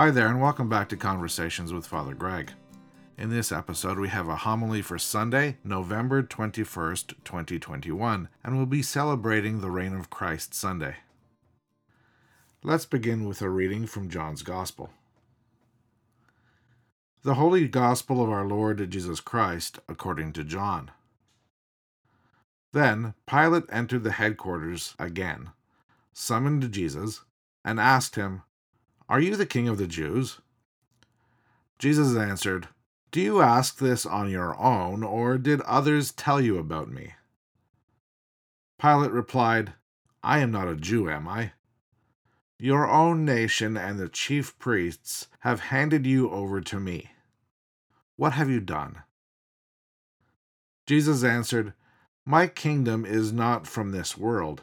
Hi there, and welcome back to Conversations with Father Greg. In this episode, we have a homily for Sunday, November 21st, 2021, and we'll be celebrating the Reign of Christ Sunday. Let's begin with a reading from John's Gospel. The Holy Gospel of our Lord Jesus Christ, according to John. Then Pilate entered the headquarters again, summoned Jesus, and asked him, "Are you the King of the Jews?" Jesus answered, "Do you ask this on your own, or did others tell you about me?" Pilate replied, "I am not a Jew, am I? Your own nation and the chief priests have handed you over to me. What have you done?" Jesus answered, "My kingdom is not from this world.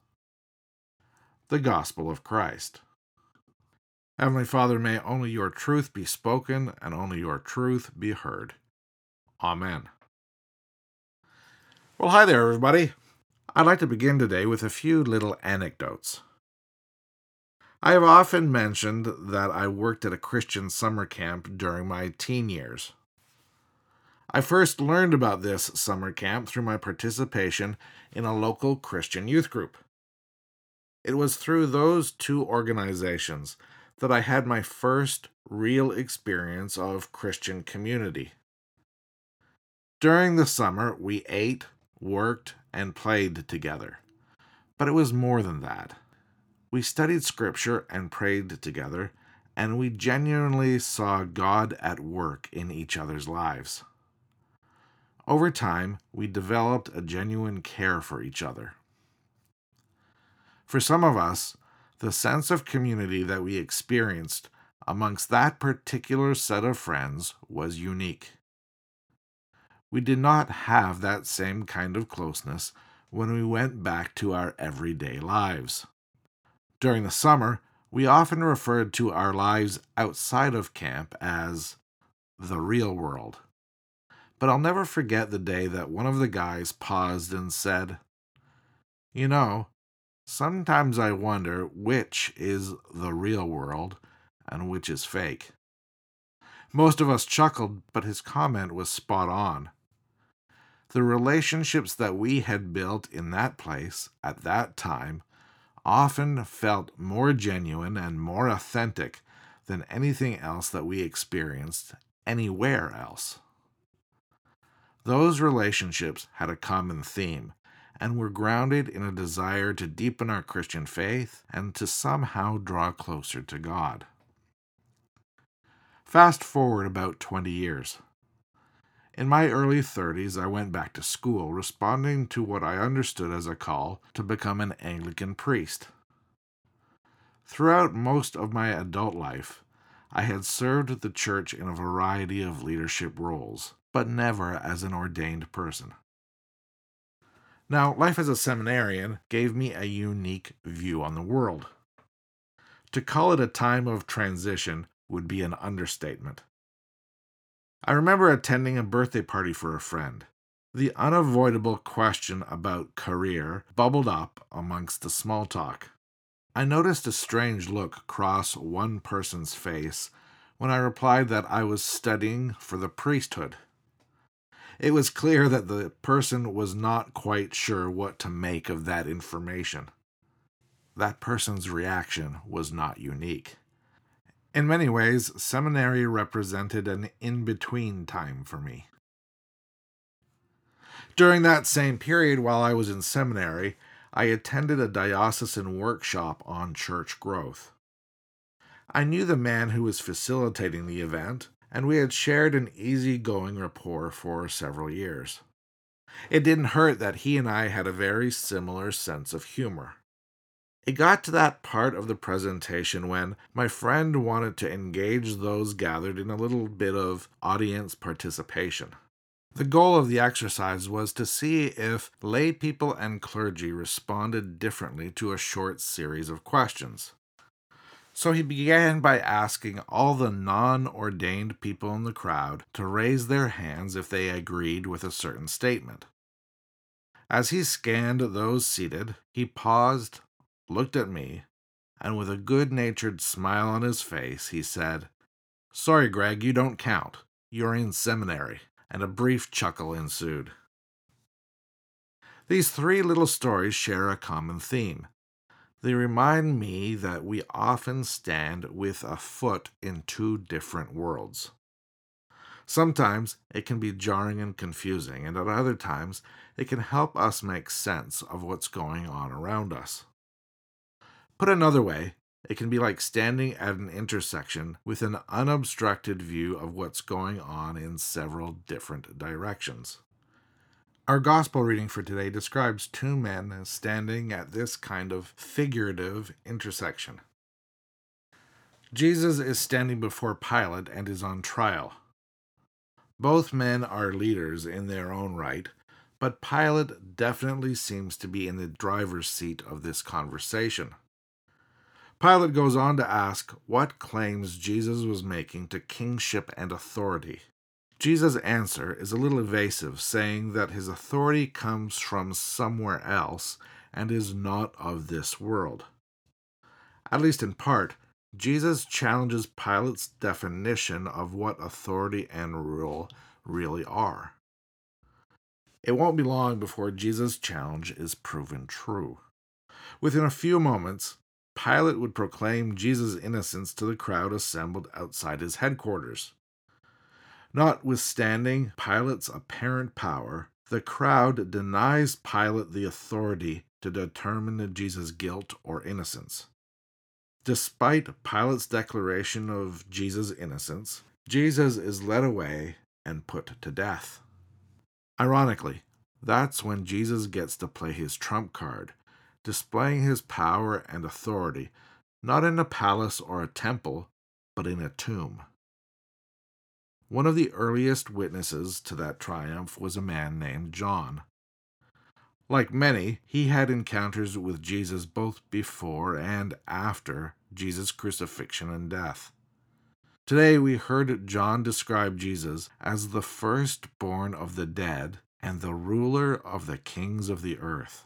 The Gospel of Christ. Heavenly Father, may only your truth be spoken and only your truth be heard. Amen. Well, hi there, everybody. I'd like to begin today with a few little anecdotes. I have often mentioned that I worked at a Christian summer camp during my teen years. I first learned about this summer camp through my participation in a local Christian youth group. It was through those two organizations that I had my first real experience of Christian community. During the summer, we ate, worked, and played together. But it was more than that. We studied Scripture and prayed together, and we genuinely saw God at work in each other's lives. Over time, we developed a genuine care for each other. For some of us, the sense of community that we experienced amongst that particular set of friends was unique. We did not have that same kind of closeness when we went back to our everyday lives. During the summer, we often referred to our lives outside of camp as the real world. But I'll never forget the day that one of the guys paused and said, "You know, sometimes I wonder which is the real world and which is fake." Most of us chuckled, but his comment was spot on. The relationships that we had built in that place at that time often felt more genuine and more authentic than anything else that we experienced anywhere else. Those relationships had a common theme, and we're grounded in a desire to deepen our Christian faith and to somehow draw closer to God. Fast forward about 20 years. In my early 30s, I went back to school, responding to what I understood as a call to become an Anglican priest. Throughout most of my adult life, I had served the church in a variety of leadership roles, but never as an ordained person. Now, life as a seminarian gave me a unique view on the world. To call it a time of transition would be an understatement. I remember attending a birthday party for a friend. The unavoidable question about career bubbled up amongst the small talk. I noticed a strange look cross one person's face when I replied that I was studying for the priesthood. It was clear that the person was not quite sure what to make of that information. That person's reaction was not unique. In many ways, seminary represented an in-between time for me. During that same period while I was in seminary, I attended a diocesan workshop on church growth. I knew the man who was facilitating the event, and we had shared an easygoing rapport for several years. It didn't hurt that he and I had a very similar sense of humor. It got to that part of the presentation when my friend wanted to engage those gathered in a little bit of audience participation. The goal of the exercise was to see if lay people and clergy responded differently to a short series of questions. So he began by asking all the non-ordained people in the crowd to raise their hands if they agreed with a certain statement. As he scanned those seated, he paused, looked at me, and with a good-natured smile on his face, he said, "Sorry, Greg, you don't count. You're in seminary." And a brief chuckle ensued. These three little stories share a common theme. They remind me that we often stand with a foot in two different worlds. Sometimes it can be jarring and confusing, and at other times it can help us make sense of what's going on around us. Put another way, it can be like standing at an intersection with an unobstructed view of what's going on in several different directions. Our gospel reading for today describes two men standing at this kind of figurative intersection. Jesus is standing before Pilate and is on trial. Both men are leaders in their own right, but Pilate definitely seems to be in the driver's seat of this conversation. Pilate goes on to ask what claims Jesus was making to kingship and authority. Jesus' answer is a little evasive, saying that his authority comes from somewhere else and is not of this world. At least in part, Jesus challenges Pilate's definition of what authority and rule really are. It won't be long before Jesus' challenge is proven true. Within a few moments, Pilate would proclaim Jesus' innocence to the crowd assembled outside his headquarters. Notwithstanding Pilate's apparent power, the crowd denies Pilate the authority to determine Jesus' guilt or innocence. Despite Pilate's declaration of Jesus' innocence, Jesus is led away and put to death. Ironically, that's when Jesus gets to play his trump card, displaying his power and authority, not in a palace or a temple, but in a tomb. One of the earliest witnesses to that triumph was a man named John. Like many, he had encounters with Jesus both before and after Jesus' crucifixion and death. Today we heard John describe Jesus as the firstborn of the dead and the ruler of the kings of the earth.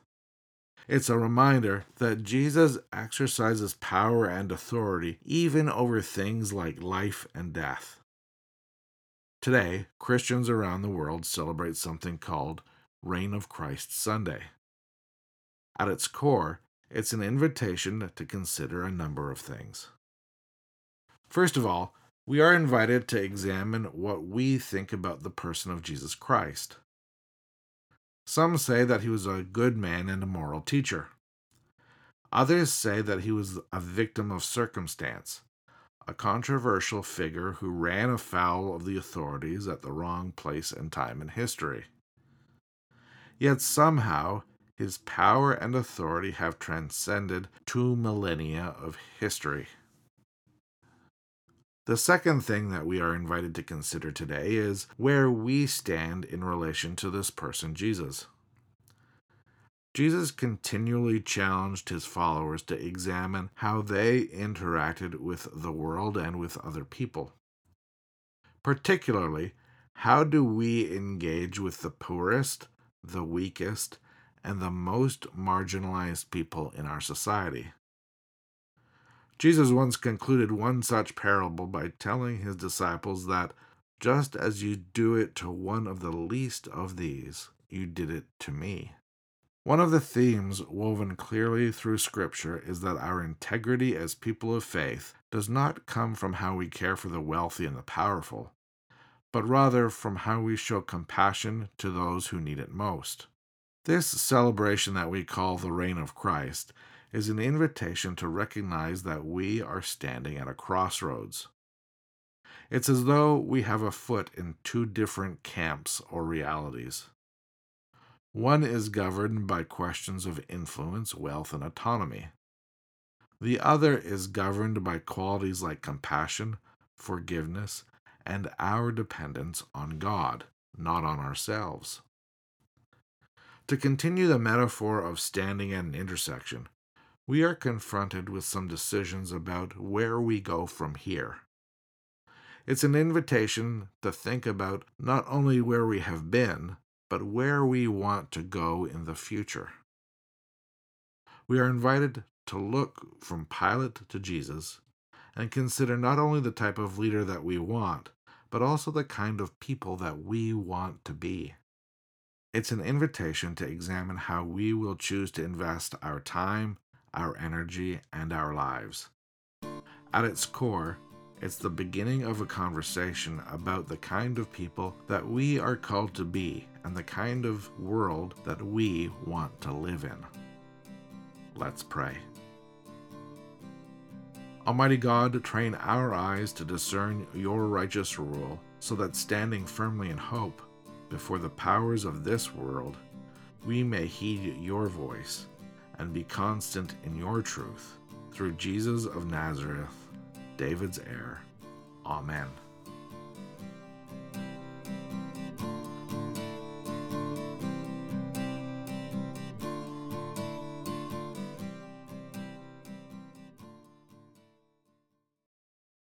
It's a reminder that Jesus exercises power and authority even over things like life and death. Today, Christians around the world celebrate something called Reign of Christ Sunday. At its core, it's an invitation to consider a number of things. First of all, we are invited to examine what we think about the person of Jesus Christ. Some say that he was a good man and a moral teacher. Others say that he was a victim of circumstance, a controversial figure who ran afoul of the authorities at the wrong place and time in history. Yet somehow, his power and authority have transcended 2 millennia of history. The second thing that we are invited to consider today is where we stand in relation to this person, Jesus. Jesus continually challenged his followers to examine how they interacted with the world and with other people. Particularly, how do we engage with the poorest, the weakest, and the most marginalized people in our society? Jesus once concluded one such parable by telling his disciples that just as you do it to one of the least of these, you did it to me. One of the themes woven clearly through Scripture is that our integrity as people of faith does not come from how we care for the wealthy and the powerful, but rather from how we show compassion to those who need it most. This celebration that we call the Reign of Christ is an invitation to recognize that we are standing at a crossroads. It's as though we have a foot in two different camps or realities. One is governed by questions of influence, wealth, and autonomy. The other is governed by qualities like compassion, forgiveness, and our dependence on God, not on ourselves. To continue the metaphor of standing at an intersection, we are confronted with some decisions about where we go from here. It's an invitation to think about not only where we have been, but where we want to go in the future. We are invited to look from Pilate to Jesus and consider not only the type of leader that we want, but also the kind of people that we want to be. It's an invitation to examine how we will choose to invest our time, our energy, and our lives. At its core, it's the beginning of a conversation about the kind of people that we are called to be and the kind of world that we want to live in. Let's pray. Almighty God, train our eyes to discern your righteous rule so that standing firmly in hope before the powers of this world, we may heed your voice and be constant in your truth. Through Jesus of Nazareth, David's heir. Amen.